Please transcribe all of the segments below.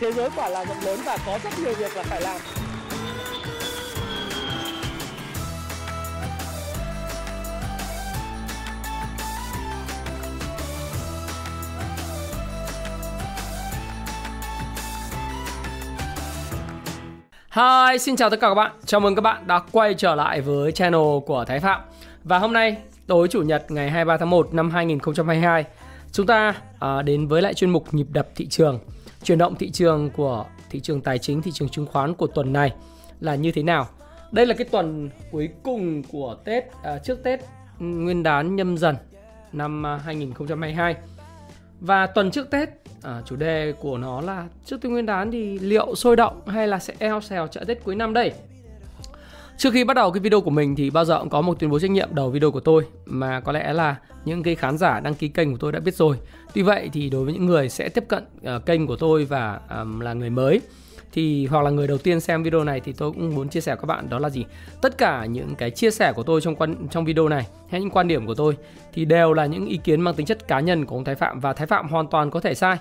Thế giới quả là rộng lớn và có rất nhiều việc là phải làm. Hi, xin chào tất cả các bạn. Chào mừng các bạn đã quay trở lại với channel của Thái Phạm. Và hôm nay, tối Chủ nhật ngày 23 tháng 1 năm 2022, chúng ta đến với lại chuyên mục nhịp đập thị trường. Chuyển động thị trường của thị trường tài chính, thị trường chứng khoán của tuần này là như thế nào? Đây là cái tuần cuối cùng của Tết, trước Tết Nguyên đán Nhâm Dần năm 2022. Và tuần trước Tết, chủ đề của nó là trước Tết Nguyên đán thì liệu sôi động hay là sẽ eo xèo chợ Tết cuối năm đây? Trước khi bắt đầu cái video của mình thì bao giờ cũng có một tuyên bố trách nhiệm đầu video của tôi mà có lẽ là những cái khán giả đăng ký kênh của tôi đã biết rồi. Tuy vậy thì đối với những người sẽ tiếp cận kênh của tôi và là người mới thì hoặc là người đầu tiên xem video này thì tôi cũng muốn chia sẻ các bạn đó là gì? Tất cả những cái chia sẻ của tôi trong video này hay những quan điểm của tôi thì đều là những ý kiến mang tính chất cá nhân của ông Thái Phạm và Thái Phạm hoàn toàn có thể sai.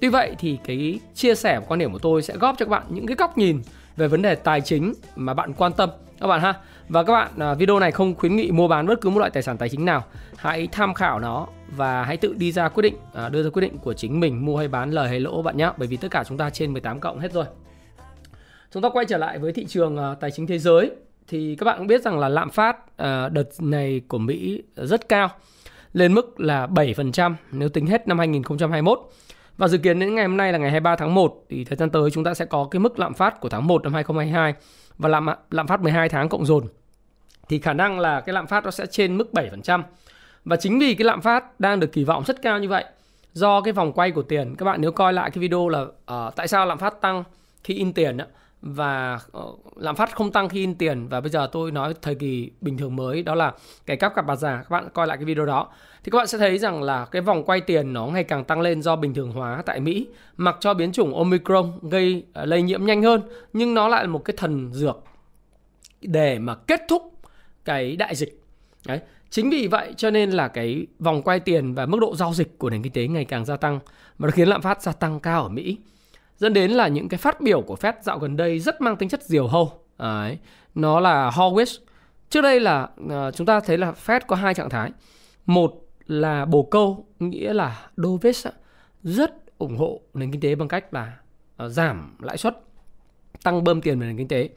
Tuy vậy thì cái chia sẻ và quan điểm của tôi sẽ góp cho các bạn những cái góc nhìn về vấn đề tài chính mà bạn quan tâm các bạn ha. Và các bạn, video này không khuyến nghị mua bán bất cứ một loại tài sản tài chính nào. Hãy tham khảo nó và hãy tự đi ra quyết định, đưa ra quyết định của chính mình mua hay bán, lời hay lỗ bạn nhé. Bởi vì tất cả chúng ta trên 18 cộng hết rồi. Chúng ta quay trở lại với thị trường tài chính thế giới. Thì các bạn cũng biết rằng là lạm phát đợt này của Mỹ rất cao, lên mức là 7% nếu tính hết năm 2021. Và dự kiến đến ngày hôm nay là ngày 23 tháng 1 thì thời gian tới chúng ta sẽ có cái mức lạm phát của tháng 1 năm 2022 và lạm phát 12 tháng cộng dồn. Thì khả năng là cái lạm phát nó sẽ trên mức 7%. Và chính vì cái lạm phát đang được kỳ vọng rất cao như vậy, do cái vòng quay của tiền, các bạn nếu coi lại cái video là tại sao lạm phát tăng khi in tiền và lạm phát không tăng khi in tiền, và bây giờ tôi nói thời kỳ bình thường mới, đó là cái cặp bạc giả, các bạn coi lại cái video đó thì các bạn sẽ thấy rằng là cái vòng quay tiền nó ngày càng tăng lên do bình thường hóa tại Mỹ, mặc cho biến chủng Omicron gây lây nhiễm nhanh hơn, nhưng nó lại là một cái thần dược để mà kết thúc cái đại dịch. Đấy. Chính vì vậy cho nên là cái vòng quay tiền và mức độ giao dịch của nền kinh tế ngày càng gia tăng và nó khiến lạm phát gia tăng cao ở Mỹ, dẫn đến là những cái phát biểu của Fed dạo gần đây rất mang tính chất diều hâu. Đấy. Nó là hawkish. Trước đây là chúng ta thấy là Fed có hai trạng thái. Một là bồ câu, nghĩa là dovish rất ủng hộ nền kinh tế bằng cách là giảm lãi suất, tăng bơm tiền vào nền kinh tế.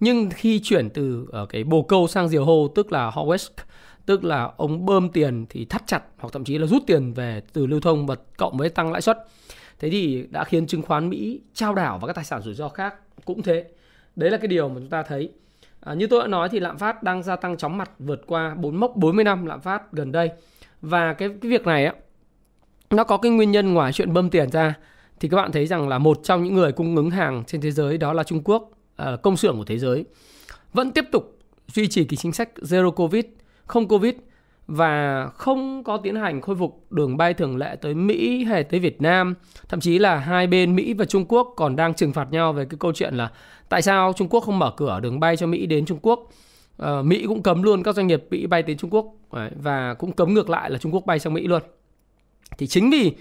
Nhưng khi chuyển từ cái bồ câu sang diều hâu, tức là hawkish, tức là ông bơm tiền thì thắt chặt hoặc thậm chí là rút tiền về từ lưu thông và cộng với tăng lãi suất. Thế thì đã khiến chứng khoán Mỹ chao đảo và các tài sản rủi ro khác cũng thế. Đấy là cái điều mà chúng ta thấy. Như tôi đã nói thì lạm phát đang gia tăng chóng mặt, vượt qua mốc 40 năm lạm phát gần đây. Và cái việc này nó có cái nguyên nhân ngoài chuyện bơm tiền ra. Thì các bạn thấy rằng là một trong những người cung ứng hàng trên thế giới, đó là Trung Quốc, công xưởng của thế giới, vẫn tiếp tục duy trì cái chính sách Zero Covid, không Covid, và không có tiến hành khôi phục đường bay thường lệ tới Mỹ hay tới Việt Nam. Thậm chí là hai bên Mỹ và Trung Quốc còn đang trừng phạt nhau về cái câu chuyện là tại sao Trung Quốc không mở cửa đường bay cho Mỹ đến Trung Quốc. Mỹ cũng cấm luôn các doanh nghiệp Mỹ bay đến Trung Quốc. Đấy, và cũng cấm ngược lại là Trung Quốc bay sang Mỹ luôn. Thì chính vì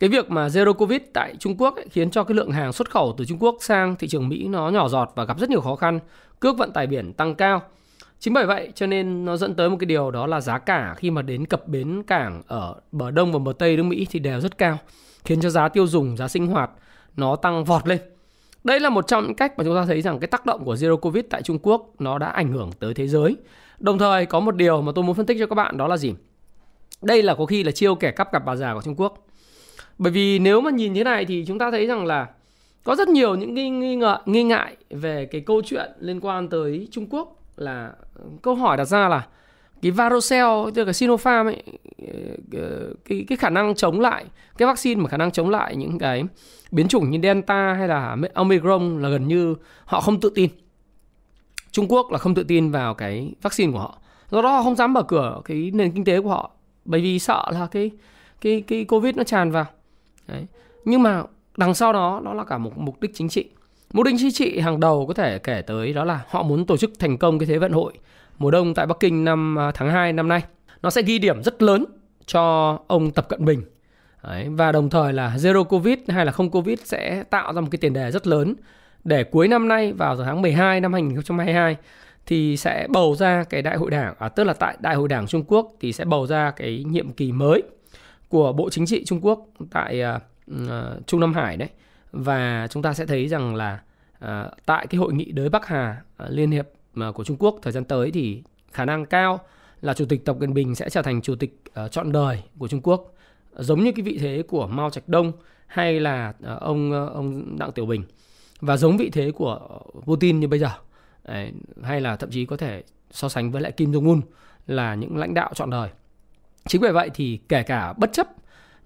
cái việc mà Zero Covid tại Trung Quốc ấy, khiến cho cái lượng hàng xuất khẩu từ Trung Quốc sang thị trường Mỹ nó nhỏ giọt và gặp rất nhiều khó khăn. Cước vận tải biển tăng cao. Chính bởi vậy cho nên nó dẫn tới một cái điều, đó là giá cả khi mà đến cập bến cảng ở bờ Đông và bờ Tây nước Mỹ thì đều rất cao, khiến cho giá tiêu dùng, giá sinh hoạt nó tăng vọt lên. Đây là một trong những cách mà chúng ta thấy rằng cái tác động của Zero Covid tại Trung Quốc nó đã ảnh hưởng tới thế giới. Đồng thời có một điều mà tôi muốn phân tích cho các bạn, đó là gì? Đây là có khi là chiêu kẻ cắp cặp bà già của Trung Quốc. Bởi vì nếu mà nhìn thế này thì chúng ta thấy rằng là có rất nhiều những nghi ngại về cái câu chuyện liên quan tới Trung Quốc. Là câu hỏi đặt ra là cái Varocell, tức là cái Sinopharm ấy, cái khả năng chống lại cái vaccine mà khả năng chống lại những cái biến chủng như Delta hay là Omicron là gần như họ không tự tin. Trung Quốc là không tự tin vào cái vaccine của họ, do đó họ không dám mở cửa cái nền kinh tế của họ, bởi vì sợ là cái Covid nó tràn vào. Đấy. Nhưng mà đằng sau đó, nó là cả một mục đích chính trị. Mục đích chính trị hàng đầu có thể kể tới đó là họ muốn tổ chức thành công cái Thế vận hội mùa đông tại Bắc Kinh năm tháng 2 năm nay. Nó sẽ ghi điểm rất lớn cho ông Tập Cận Bình Đấy, và đồng thời là Zero Covid hay là không Covid sẽ tạo ra một cái tiền đề rất lớn để cuối năm nay vào tháng 12 năm 2022 thì sẽ bầu ra cái đại hội đảng, tức là tại đại hội đảng Trung Quốc thì sẽ bầu ra cái nhiệm kỳ mới của Bộ Chính trị Trung Quốc tại Trung Nam Hải đấy. Và chúng ta sẽ thấy rằng là tại cái hội nghị đới Bắc Hà Liên hiệp của Trung Quốc thời gian tới thì khả năng cao là Chủ tịch Tập Cận Bình sẽ trở thành Chủ tịch trọn đời của Trung Quốc, giống như cái vị thế của Mao Trạch Đông hay là ông Đặng Tiểu Bình, và giống vị thế của Putin như bây giờ. Đấy, hay là thậm chí có thể so sánh với lại Kim Jong-un, là những lãnh đạo trọn đời. Chính vì vậy thì kể cả bất chấp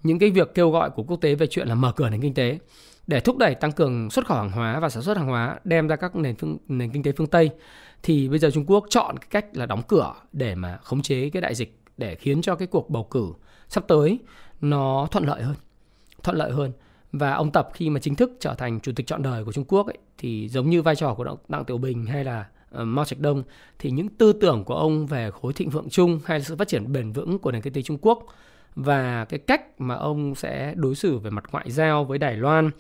những cái việc kêu gọi của quốc tế về chuyện là mở cửa nền kinh tế để thúc đẩy tăng cường xuất khẩu hàng hóa và sản xuất hàng hóa đem ra các nền kinh tế phương Tây, thì bây giờ Trung Quốc chọn cái cách là đóng cửa để mà khống chế cái đại dịch, để khiến cho cái cuộc bầu cử sắp tới nó thuận lợi hơn. Và ông Tập khi mà chính thức trở thành chủ tịch trọn đời của Trung Quốc ấy, thì giống như vai trò của Đặng Tiểu Bình hay là Mao Trạch Đông, thì những tư tưởng của ông về khối thịnh vượng chung hay sự phát triển bền vững của nền kinh tế Trung Quốc và cái cách mà ông sẽ đối xử về mặt ngoại giao với Đài Loan,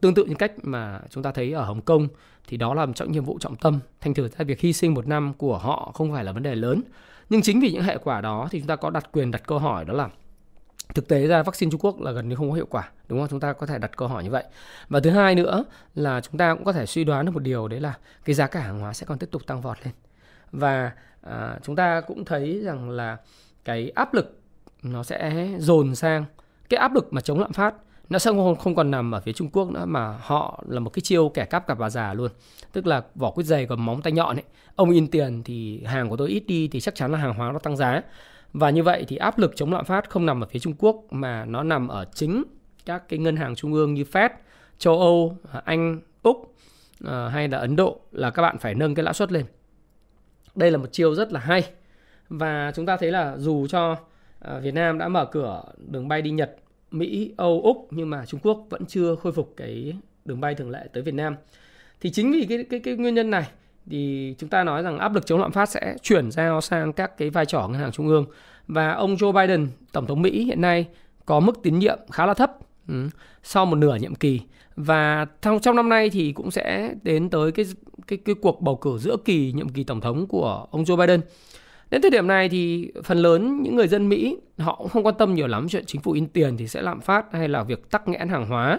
tương tự như cách mà chúng ta thấy ở Hồng Kông, thì đó là một nhiệm vụ trọng tâm. Thành thử ra việc hy sinh một năm của họ không phải là vấn đề lớn. Nhưng chính vì những hệ quả đó thì chúng ta có đặt câu hỏi, đó là thực tế ra vaccine Trung Quốc là gần như không có hiệu quả, đúng không? Chúng ta có thể đặt câu hỏi như vậy. Và thứ hai nữa là chúng ta cũng có thể suy đoán được một điều, đấy là cái giá cả hàng hóa sẽ còn tiếp tục tăng vọt lên. Và chúng ta cũng thấy rằng là cái áp lực nó sẽ dồn sang, cái áp lực mà chống lạm phát nó sẽ không còn nằm ở phía Trung Quốc nữa, mà họ là một cái chiêu kẻ cắp cặp bà già luôn. Tức là vỏ quýt dày còn móng tay nhọn ấy. Ông in tiền thì hàng của tôi ít đi thì chắc chắn là hàng hóa nó tăng giá. Và như vậy thì áp lực chống lạm phát không nằm ở phía Trung Quốc mà nó nằm ở chính các cái ngân hàng trung ương như Fed, châu Âu, Anh, Úc hay là Ấn Độ, là các bạn phải nâng cái lãi suất lên. Đây là một chiêu rất là hay. Và chúng ta thấy là dù cho Việt Nam đã mở cửa đường bay đi Nhật, Mỹ, Âu, Úc, nhưng mà Trung Quốc vẫn chưa khôi phục cái đường bay thường lệ tới Việt Nam. Thì chính vì cái nguyên nhân này thì chúng ta nói rằng áp lực chống lạm phát sẽ chuyển giao sang các cái vai trò ngân hàng trung ương. Và ông Joe Biden, Tổng thống Mỹ hiện nay có mức tín nhiệm khá là thấp sau một nửa nhiệm kỳ. Và trong năm nay thì cũng sẽ đến tới cái cuộc bầu cử giữa kỳ nhiệm kỳ Tổng thống của ông Joe Biden. Đến thời điểm này thì phần lớn những người dân Mỹ họ cũng không quan tâm nhiều lắm chuyện chính phủ in tiền thì sẽ lạm phát hay là việc tắc nghẽn hàng hóa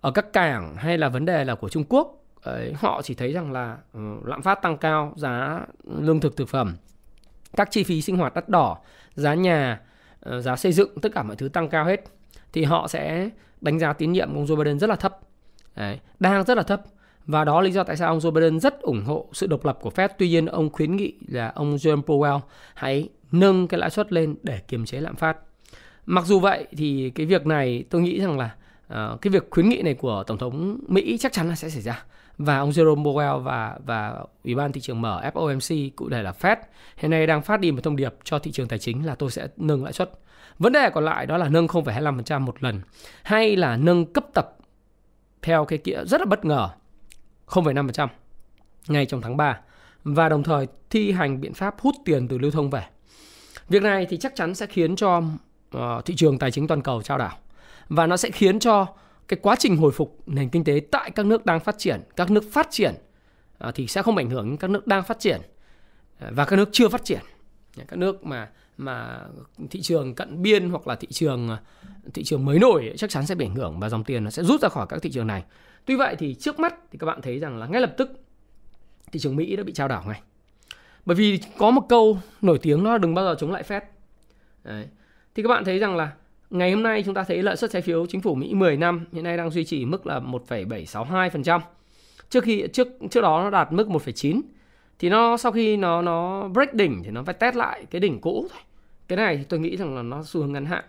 ở các cảng hay là vấn đề là của Trung Quốc. Họ chỉ thấy rằng là lạm phát tăng cao, giá lương thực thực phẩm, các chi phí sinh hoạt đắt đỏ, giá nhà, giá xây dựng, tất cả mọi thứ tăng cao hết. Thì họ sẽ đánh giá tín nhiệm ông Joe Biden rất là thấp. Đấy, đang rất là thấp. Và đó là lý do tại sao ông Joe Biden rất ủng hộ sự độc lập của Fed. Tuy nhiên ông khuyến nghị là ông Jerome Powell hãy nâng cái lãi suất lên để kiềm chế lạm phát. Mặc dù vậy thì cái việc này tôi nghĩ rằng là cái việc khuyến nghị này của Tổng thống Mỹ chắc chắn là sẽ xảy ra. Và ông Jerome Powell và Ủy ban thị trường mở FOMC, cụ thể là Fed, hiện nay đang phát đi một thông điệp cho thị trường tài chính là tôi sẽ nâng lãi suất. Vấn đề còn lại đó là nâng 0,25% một lần hay là nâng cấp tập theo cái kia rất là bất ngờ 0,5% ngay trong tháng 3, và đồng thời thi hành biện pháp hút tiền từ lưu thông về. Việc này thì chắc chắn sẽ khiến cho thị trường tài chính toàn cầu chao đảo, và nó sẽ khiến cho cái quá trình hồi phục nền kinh tế tại các nước đang phát triển, các nước phát triển thì sẽ không ảnh hưởng đến các nước đang phát triển và các nước chưa phát triển. Các nước mà thị trường cận biên hoặc là thị trường mới nổi chắc chắn sẽ bị ảnh hưởng và dòng tiền nó sẽ rút ra khỏi các thị trường này. Tuy vậy thì trước mắt thì các bạn thấy rằng là ngay lập tức thị trường Mỹ đã bị chao đảo ngay. Bởi vì có một câu nổi tiếng đó là đừng bao giờ chống lại Fed. Đấy. Thì các bạn thấy rằng là ngày hôm nay chúng ta thấy lợi suất trái phiếu chính phủ Mỹ 10 năm hiện nay đang duy trì mức là 1,762%. Trước đó nó đạt mức 1,9. Thì nó sau khi nó break đỉnh thì nó phải test lại cái đỉnh cũ thôi. Cái này thì tôi nghĩ rằng là nó xu hướng ngắn hạn.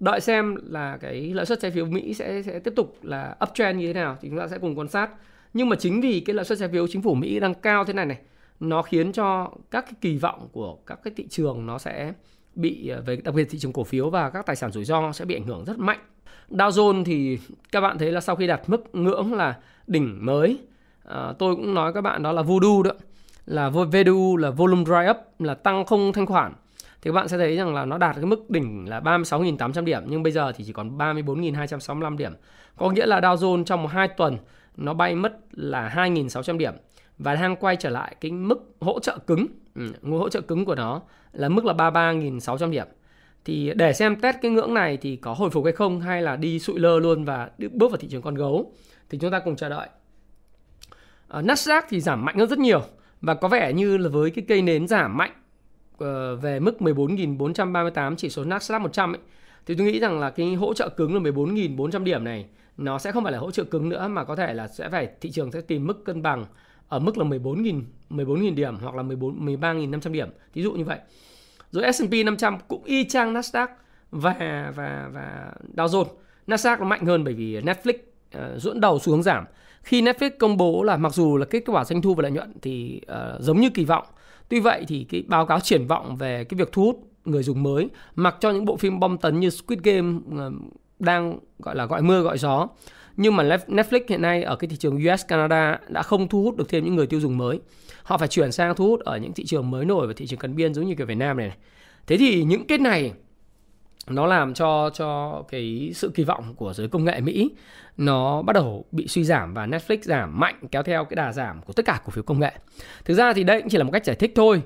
Đợi xem là cái lợi suất trái phiếu Mỹ sẽ tiếp tục là uptrend như thế nào thì chúng ta sẽ cùng quan sát. Nhưng mà chính vì cái lợi suất trái phiếu chính phủ Mỹ đang cao thế này, nó khiến cho các cái kỳ vọng của các cái thị trường nó sẽ bị, về đặc biệt thị trường cổ phiếu và các tài sản rủi ro sẽ bị ảnh hưởng rất mạnh. Dow Jones thì các bạn thấy là sau khi đạt mức ngưỡng là đỉnh mới, tôi cũng nói các bạn đó là voodoo đó, là volume dry up, là tăng không thanh khoản. thì các bạn sẽ thấy rằng là nó đạt cái mức đỉnh là 36.800 điểm, nhưng bây giờ thì chỉ còn 34.265 điểm. Có nghĩa là Dow Jones trong 2 tuần nó bay mất là 2.600 điểm và đang quay trở lại cái mức hỗ trợ cứng. Hỗ trợ cứng của nó là mức là 33.600 điểm. Thì để xem test cái ngưỡng này thì có hồi phục hay không, hay là đi sụi lơ luôn và bước vào thị trường con gấu, thì chúng ta cùng chờ đợi. Nasdaq thì giảm mạnh hơn rất nhiều, và có vẻ như là với cái cây nến giảm mạnh về mức 14.438 chỉ số Nasdaq 100 ấy, thì tôi nghĩ rằng là cái hỗ trợ cứng là 14.400 điểm này nó sẽ không phải là hỗ trợ cứng nữa, mà có thể là sẽ phải thị trường sẽ tìm mức cân bằng ở mức là 14.000 điểm hoặc là 13.500 điểm, ví dụ như vậy. Rồi S&P 500 cũng y chang Nasdaq và Dow Jones. Nasdaq nó mạnh hơn bởi vì Netflix duỗi đầu xuống giảm. Khi Netflix công bố là mặc dù là kết quả doanh thu và lợi nhuận thì giống như kỳ vọng, tuy vậy thì cái báo cáo triển vọng về cái việc thu hút người dùng mới, mặc cho những bộ phim bom tấn như Squid Game đang gọi mưa gọi gió, nhưng mà Netflix hiện nay ở cái thị trường US, Canada đã không thu hút được thêm những người tiêu dùng mới. Họ phải chuyển sang thu hút ở những thị trường mới nổi và thị trường cận biên giống như kiểu Việt Nam này. Thế thì những cái này nó làm cho cái sự kỳ vọng của giới công nghệ Mỹ nó bắt đầu bị suy giảm, và Netflix giảm mạnh kéo theo cái đà giảm của tất cả cổ phiếu công nghệ. Thực ra thì đây cũng chỉ là một cách giải thích thôi.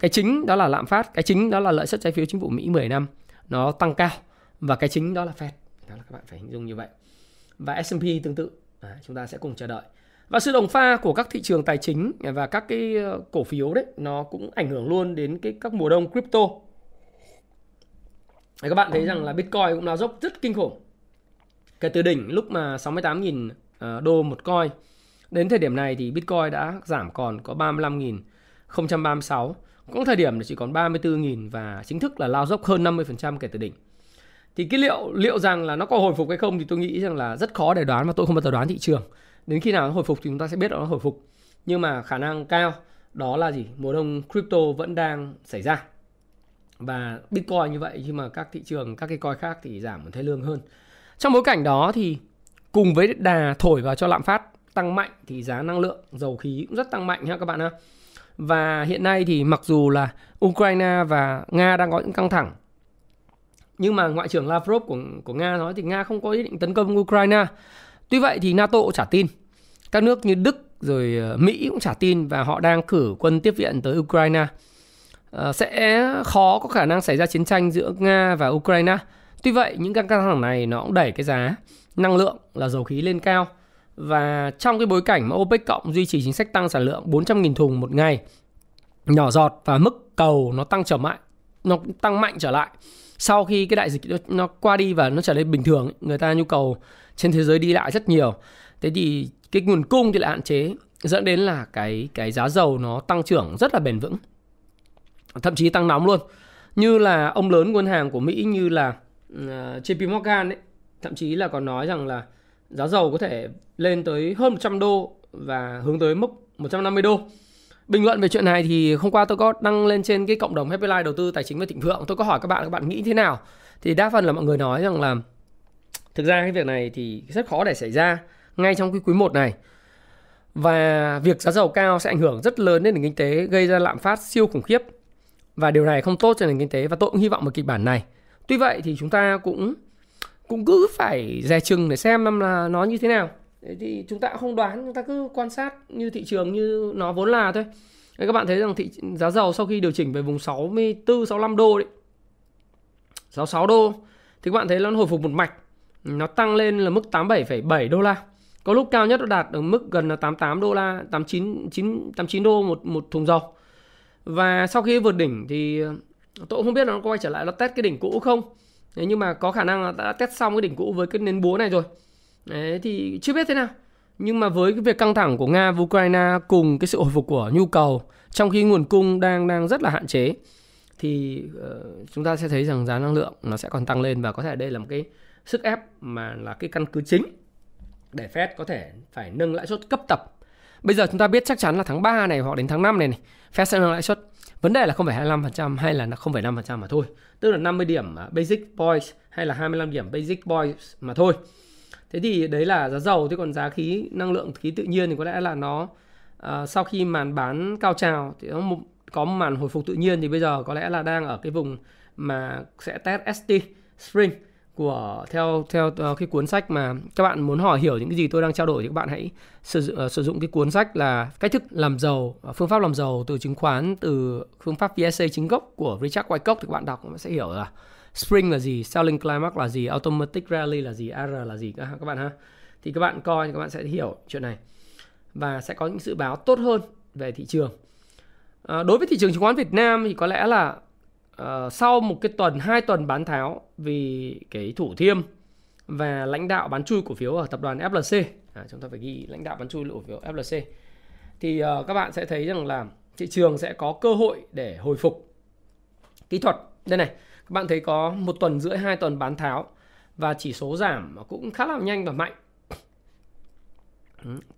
Cái chính đó là lạm phát, cái chính đó là lợi suất trái phiếu chính phủ Mỹ 10 năm nó tăng cao, và cái chính đó là Fed. Đó là các bạn phải hình dung như vậy. Và S&P tương tự, chúng ta sẽ cùng chờ đợi. Và sự đồng pha của các thị trường tài chính và các cái cổ phiếu đấy nó cũng ảnh hưởng luôn đến các mùa đông crypto. Đấy, các bạn thấy rằng là Bitcoin cũng lao dốc rất kinh khủng. Kể từ đỉnh lúc mà 68.000 đô một coin đến thời điểm này thì Bitcoin đã giảm còn có 35.036, cũng thời điểm là chỉ còn 34.000, và chính thức là lao dốc hơn 50% kể từ đỉnh. Thì cái liệu rằng là nó có hồi phục hay không thì tôi nghĩ rằng là rất khó để đoán, mà tôi không bao giờ đoán thị trường. Đến khi nào nó hồi phục thì chúng ta sẽ biết nó hồi phục. Nhưng mà khả năng cao đó là gì? Mùa đông crypto vẫn đang xảy ra. Và Bitcoin như vậy, nhưng mà các thị trường, các cái coin khác thì giảm một thế lương hơn. Trong bối cảnh đó thì cùng với đà thổi vào cho lạm phát tăng mạnh thì giá năng lượng, dầu khí cũng rất tăng mạnh ha các bạn ha. Và hiện nay thì mặc dù là Ukraine và Nga đang có những căng thẳng, nhưng mà Ngoại trưởng Lavrov của Nga nói thì Nga không có ý định tấn công Ukraine. Tuy vậy thì NATO cũng chả tin. Các nước như Đức rồi Mỹ cũng chả tin, và họ đang cử quân tiếp viện tới Ukraine. Sẽ khó có khả năng xảy ra chiến tranh giữa Nga và Ukraine. Tuy vậy những căng thẳng này nó cũng đẩy cái giá năng lượng là dầu khí lên cao. Và trong cái bối cảnh mà OPEC cộng duy trì chính sách tăng sản lượng 400.000 thùng một ngày nhỏ giọt, và mức cầu nó tăng trở lại, nó tăng mạnh trở lại sau khi cái đại dịch nó qua đi và nó trở nên bình thường, người ta nhu cầu trên thế giới đi lại rất nhiều. Thế thì cái nguồn cung thì lại hạn chế, dẫn đến là cái giá dầu nó tăng trưởng rất là bền vững, thậm chí tăng nóng luôn. Như là ông lớn ngân hàng của Mỹ như là JP Morgan ấy, thậm chí là còn nói rằng là giá dầu có thể lên tới hơn 100 đô và hướng tới mức 150 đô. Bình luận về chuyện này thì hôm qua tôi có đăng lên trên cái cộng đồng Happy Life đầu tư tài chính và thịnh vượng. Tôi có hỏi các bạn nghĩ thế nào? Thì đa phần là mọi người nói rằng là thực ra cái việc này thì rất khó để xảy ra ngay trong cái quý 1 này. Và việc giá dầu cao sẽ ảnh hưởng rất lớn đến nền kinh tế, gây ra lạm phát siêu khủng khiếp. Và điều này không tốt cho nền kinh tế, và tôi cũng hy vọng một kịch bản này. Tuy vậy thì chúng ta cũng cứ phải dè chừng để xem là nó như thế nào. Thì chúng ta cũng không đoán, chúng ta cứ quan sát như thị trường như nó vốn là thôi. Đấy, các bạn thấy rằng giá dầu sau khi điều chỉnh về vùng 64-65 đô đấy, 66 đô, thì các bạn thấy nó hồi phục một mạch. Nó tăng lên là mức 87,7 đô la. Có lúc cao nhất nó đạt được mức gần là 88 đô la, 89 đô một thùng dầu. Và sau khi vượt đỉnh thì tôi cũng không biết là nó quay trở lại, nó test cái đỉnh cũ không. Đấy, nhưng mà có khả năng là đã test xong cái đỉnh cũ với cái nến búa này rồi. Đấy, thì chưa biết thế nào. Nhưng mà với cái việc căng thẳng của Nga và Ukraine cùng cái sự hồi phục của nhu cầu, trong khi nguồn cung đang rất là hạn chế, thì chúng ta sẽ thấy rằng giá năng lượng nó sẽ còn tăng lên, và có thể đây là một cái sức ép mà là cái căn cứ chính để Fed có thể phải nâng lãi suất cấp tập. Bây giờ chúng ta biết chắc chắn là tháng 3 này hoặc đến tháng 5 này Fed sẽ nâng lãi suất. Vấn đề là 0,25% hay là 0,5% mà thôi. Tức là 50 điểm basic points hay là 25 điểm basic points mà thôi. Thế thì đấy là giá dầu, thế còn giá khí, năng lượng khí tự nhiên thì có lẽ là nó sau khi màn bán cao trào thì nó có màn hồi phục tự nhiên thì bây giờ có lẽ là đang ở cái vùng mà sẽ test ST Spring của theo cái cuốn sách mà các bạn muốn hiểu những cái gì tôi đang trao đổi thì các bạn hãy sử dụng cái cuốn sách là Cách thức làm giàu, phương pháp làm giàu từ chứng khoán, từ phương pháp PSA chính gốc của Richard Wyckoff, thì các bạn đọc các bạn sẽ hiểu là Spring là gì, Selling Climax là gì, Automatic Rally là gì, AR là gì các bạn ha. Thì các bạn coi các bạn sẽ hiểu chuyện này và sẽ có những dự báo tốt hơn về thị trường. Đối với thị trường chứng khoán Việt Nam thì có lẽ là sau một cái tuần, 2 tuần bán tháo vì cái Thủ Thiêm và lãnh đạo bán chui cổ phiếu ở tập đoàn FLC, chúng ta phải ghi lãnh đạo bán chui cổ phiếu FLC, thì các bạn sẽ thấy rằng là thị trường sẽ có cơ hội để hồi phục kỹ thuật. Đây này, các bạn thấy có 1 tuần rưỡi, 2 tuần bán tháo và chỉ số giảm cũng khá là nhanh và mạnh,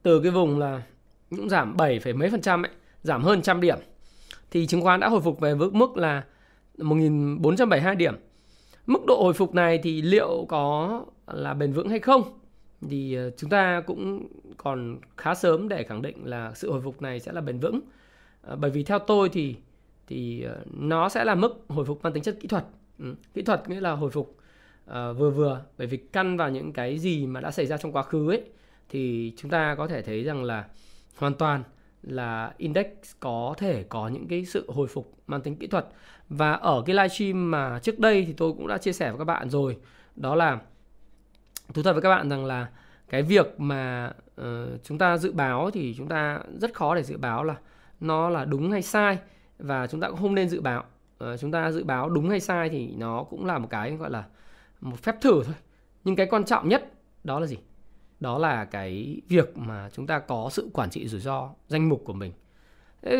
từ cái vùng là cũng giảm 7,mấy%, giảm hơn 100 điểm, thì chứng khoán đã hồi phục về mức là 1.472 điểm. Mức độ hồi phục này thì liệu có là bền vững hay không thì chúng ta cũng còn khá sớm để khẳng định là sự hồi phục này sẽ là bền vững. Bởi vì theo tôi thì nó sẽ là mức hồi phục mang tính chất kỹ thuật. Kỹ thuật nghĩa là hồi phục vừa, bởi vì căn vào những cái gì mà đã xảy ra trong quá khứ ấy, thì chúng ta có thể thấy rằng là hoàn toàn là index có thể có những cái sự hồi phục mang tính kỹ thuật. Và ở cái livestream mà trước đây thì tôi cũng đã chia sẻ với các bạn rồi, đó là thú thật với các bạn rằng là cái việc mà chúng ta dự báo thì chúng ta rất khó để dự báo là nó là đúng hay sai, và chúng ta cũng không nên dự báo. Chúng ta dự báo đúng hay sai thì nó cũng là một cái gọi là một phép thử thôi, nhưng cái quan trọng nhất đó là gì? Đó là cái việc mà chúng ta có sự quản trị rủi ro danh mục của mình.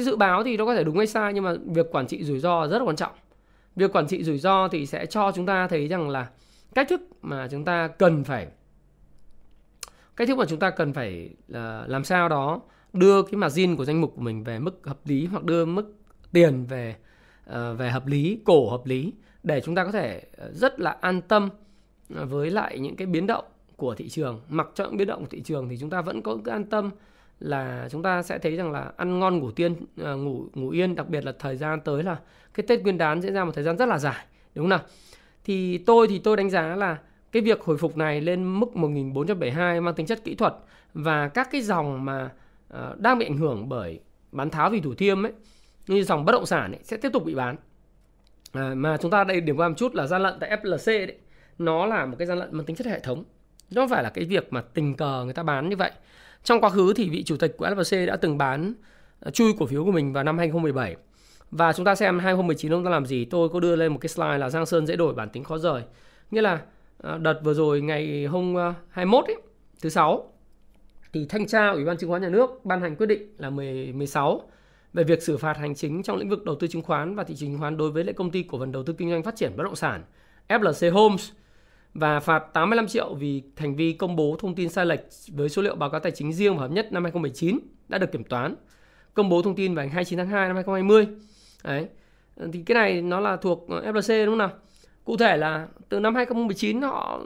Dự báo thì nó có thể đúng hay sai, nhưng mà việc quản trị rủi ro rất là quan trọng. Việc quản trị rủi ro thì sẽ cho chúng ta thấy rằng là cách thức mà chúng ta cần phải làm sao đó đưa cái margin của danh mục của mình về mức hợp lý, hoặc đưa mức tiền về hợp lý, cổ hợp lý, để chúng ta có thể rất là an tâm với lại những cái biến động của thị trường. Mặc cho những biến động của thị trường thì chúng ta vẫn có cái an tâm là chúng ta sẽ thấy rằng là ăn ngon ngủ yên, đặc biệt là thời gian tới là cái Tết Nguyên đán diễn ra một thời gian rất là dài, đúng không nào? Thì tôi đánh giá là cái việc hồi phục này lên mức 1472 mang tính chất kỹ thuật, và các cái dòng mà đang bị ảnh hưởng bởi bán tháo vì Thủ Thiêm ấy, như dòng bất động sản ấy, sẽ tiếp tục bị bán. Mà chúng ta đây điểm qua một chút là gian lận tại FLC đấy, nó là một cái gian lận mang tính chất hệ thống. Nó không phải là cái việc mà tình cờ người ta bán như vậy. Trong quá khứ thì vị chủ tịch của FLC đã từng bán chui cổ phiếu của mình vào năm 2017. Và chúng ta xem 2019 ông ta làm gì. Tôi có đưa lên một cái slide là Giang Sơn dễ đổi, bản tính khó rời. Nghĩa là đợt vừa rồi ngày hôm 21 ấy, thứ 6, thì thanh tra Ủy ban Chứng khoán Nhà nước ban hành quyết định là 16 về việc xử phạt hành chính trong lĩnh vực đầu tư chứng khoán và thị trường chứng khoán đối với lại công ty cổ phần đầu tư kinh doanh phát triển bất động sản FLC Homes, và phạt 85 triệu vì hành vi công bố thông tin sai lệch với số liệu báo cáo tài chính riêng và hợp nhất năm 2019 đã được kiểm toán, công bố thông tin vào ngày 29 tháng 2 năm 2020. Đấy. Thì cái này nó là thuộc FLC, đúng không nào? Cụ thể là từ năm 2019 họ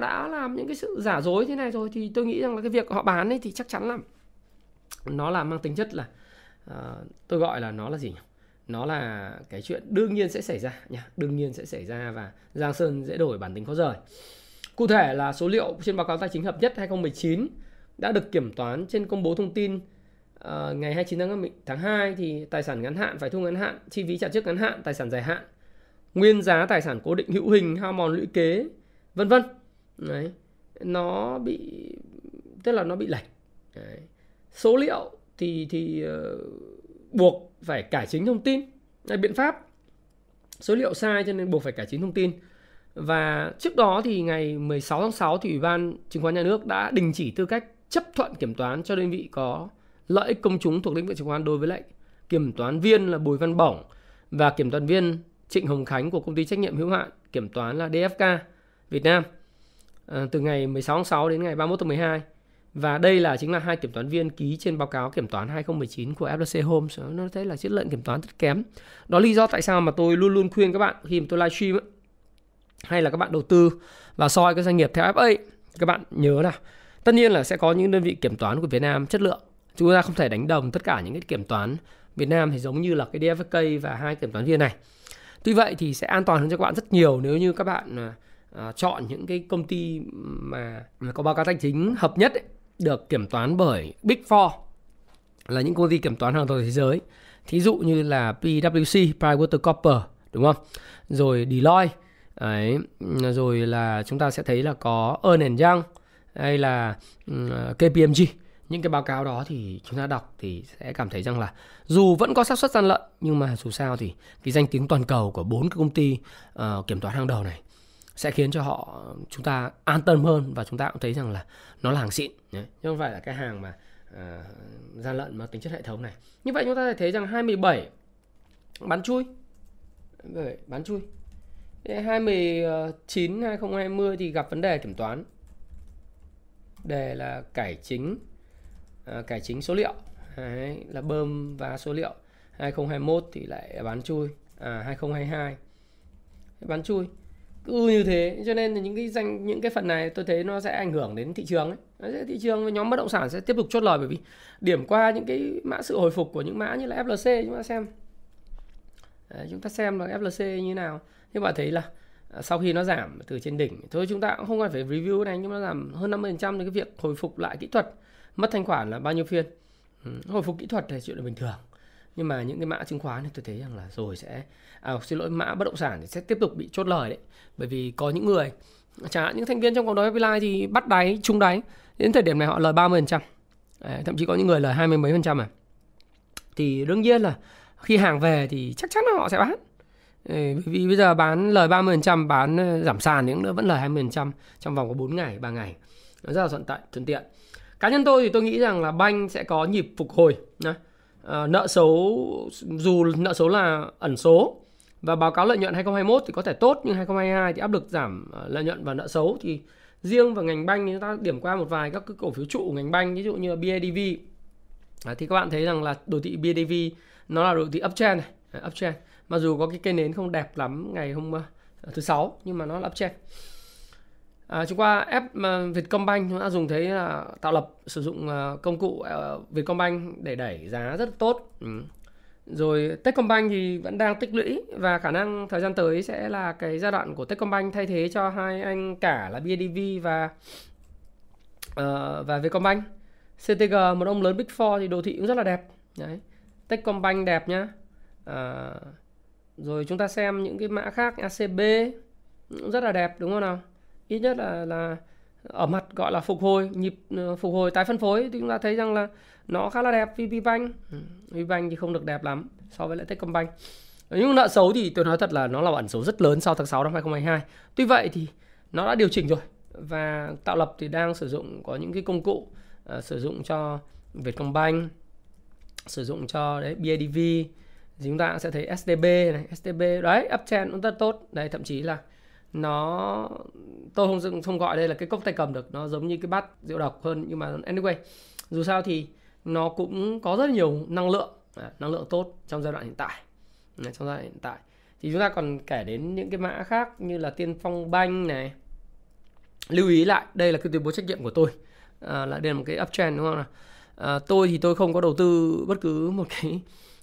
đã làm những cái sự giả dối thế này rồi, thì tôi nghĩ rằng là cái việc họ bán ấy thì chắc chắn là nó là mang tính chất là tôi gọi là nó là gì nhỉ? Nó là cái chuyện đương nhiên sẽ xảy ra nha, đương nhiên sẽ xảy ra, và Giang Sơn dễ đổi bản tính khó rời. Cụ thể là số liệu trên báo cáo tài chính hợp nhất 2019 đã được kiểm toán trên công bố thông tin ngày 29 tháng 2 thì tài sản ngắn hạn, phải thu ngắn hạn, chi phí trả trước ngắn hạn, tài sản dài hạn, nguyên giá tài sản cố định hữu hình, hao mòn lũy kế, vân vân. Đấy, nó bị, tức là nó bị lệch. Đấy. Số liệu thì buộc phải cải chính thông tin, biện pháp số liệu sai cho nên buộc phải cải chính thông tin. Và trước đó thì ngày 16 tháng 6 thì Ủy ban Chứng khoán Nhà nước đã đình chỉ tư cách chấp thuận kiểm toán cho đơn vị có lợi ích công chúng thuộc lĩnh vực chứng khoán đối với lại kiểm toán viên là Bùi Văn Bổng và kiểm toán viên Trịnh Hồng Khánh của công ty trách nhiệm hữu hạn kiểm toán là DFK Việt Nam từ ngày 16 tháng 6 đến ngày 31 tháng 12. Và đây là chính là 2 kiểm toán viên ký trên báo cáo kiểm toán 2019 của FLC Homes. Nó thấy là chất lượng kiểm toán rất kém. Đó lý do tại sao mà tôi luôn luôn khuyên các bạn khi mà tôi livestream hay là các bạn đầu tư và soi các doanh nghiệp theo FA, các bạn nhớ là tất nhiên là sẽ có những đơn vị kiểm toán của Việt Nam chất lượng. Chúng ta không thể đánh đồng tất cả những cái kiểm toán Việt Nam thì giống như là cái DFK và hai kiểm toán viên này. Tuy vậy thì sẽ an toàn hơn cho các bạn rất nhiều nếu như các bạn chọn những cái công ty mà có báo cáo tài chính hợp nhất ấy, được kiểm toán bởi Big Four, là những công ty kiểm toán hàng đầu thế giới. Thí dụ như là PwC, PricewaterhouseCoopers, đúng không? Rồi Deloitte. Đấy, rồi là chúng ta sẽ thấy là có Ernst & Young hay là KPMG. Những cái báo cáo đó thì chúng ta đọc thì sẽ cảm thấy rằng là dù vẫn có xác suất gian lận, nhưng mà dù sao thì cái danh tiếng toàn cầu của 4 cái công ty kiểm toán hàng đầu này sẽ khiến cho họ chúng ta an tâm hơn, và chúng ta cũng thấy rằng là nó là hàng xịn, chứ không phải là cái hàng mà gian lận mà tính chất hệ thống này. Như vậy chúng ta thấy rằng 27 bán chui, 29 2020 thì gặp vấn đề kiểm toán. Đề là cải chính số liệu. Đấy, là bơm và số liệu. 2021 thì lại bán chui, 2022 bán chui. Cứ như thế, cho nên những cái phần này tôi thấy nó sẽ ảnh hưởng đến thị trường ấy. Thị trường và nhóm bất động sản sẽ tiếp tục chốt lời, bởi vì điểm qua những cái mã sự hồi phục của những mã như là FLC, chúng ta xem. Đấy, chúng ta xem là FLC như nào. Nhưng bạn thấy là sau khi nó giảm từ trên đỉnh, thôi chúng ta cũng không cần phải review này, nhưng nó giảm hơn 50% cái việc hồi phục lại kỹ thuật. Mất thanh khoản là bao nhiêu phiên? Hồi phục kỹ thuật là chuyện là bình thường. Nhưng mà những cái mã chứng khoán thì tôi thấy rằng là rồi sẽ mã bất động sản thì sẽ tiếp tục bị chốt lời đấy. Bởi vì có những người, chẳng hạn những thành viên trong cộng đồng FPI thì bắt đáy, trúng đáy, đến thời điểm này họ lời 30%. Thậm chí có những người lời 20 mấy %. Thì đương nhiên là khi hàng về thì chắc chắn là họ sẽ bán. Bởi vì bây giờ bán lời 30%, bán giảm sàn thì vẫn lời 20% trong vòng có 4 ngày, 3 ngày. Nó rất là thuận tiện. Cá nhân tôi thì tôi nghĩ rằng là banh sẽ có nhịp phục hồi. Nợ xấu, dù nợ xấu là ẩn số và báo cáo lợi nhuận 2021 thì có thể tốt, nhưng 2022 thì áp lực giảm lợi nhuận và nợ xấu. Thì riêng vào ngành banh thì chúng ta điểm qua một vài các cổ phiếu trụ ngành banh, ví dụ như là BIDV. Thì các bạn thấy rằng là đồ thị BIDV nó là đồ thị uptrend này. Uptrend. Mặc dù có cái cây nến không đẹp lắm ngày hôm thứ Sáu, nhưng mà nó là uptrend. Chúng ta Vietcombank, chúng ta dùng thấy là tạo lập sử dụng công cụ Vietcombank để đẩy giá rất tốt. Rồi Techcombank thì vẫn đang tích lũy, và khả năng thời gian tới sẽ là cái giai đoạn của Techcombank thay thế cho hai anh cả là BIDV và Vietcombank. CTG, một ông lớn Big Four, thì đồ thị cũng rất là đẹp. Đấy. Techcombank đẹp nhá. Rồi chúng ta xem những cái mã khác, ACB cũng rất là đẹp, đúng không nào? Ít nhất là ở mặt gọi là phục hồi, nhịp phục hồi tái phân phối thì chúng ta thấy rằng là nó khá là đẹp. VPBank thì không được đẹp lắm so với lại Techcombank. Nhưng nợ xấu thì tôi nói thật là nó là ẩn số rất lớn sau tháng 6 năm 2022. Tuy vậy thì nó đã điều chỉnh rồi, và tạo lập thì đang sử dụng có những cái công cụ sử dụng cho Vietcombank, sử dụng cho đấy BIDV, thì chúng ta sẽ thấy STB này, STB đấy uptrend cũng rất tốt. Đây, thậm chí là nó, tôi không gọi đây là cái cốc tay cầm được, nó giống như cái bát rượu độc hơn, nhưng mà anyway, dù sao thì nó cũng có rất nhiều năng lượng, năng lượng tốt trong giai đoạn hiện tại. Thì chúng ta còn kể đến những cái mã khác như là Tiên Phong Bank này. Lưu ý lại, đây là cái tuyên bố trách nhiệm của tôi, là đây là một cái uptrend, đúng không nào? Tôi thì tôi không có đầu tư bất cứ một cái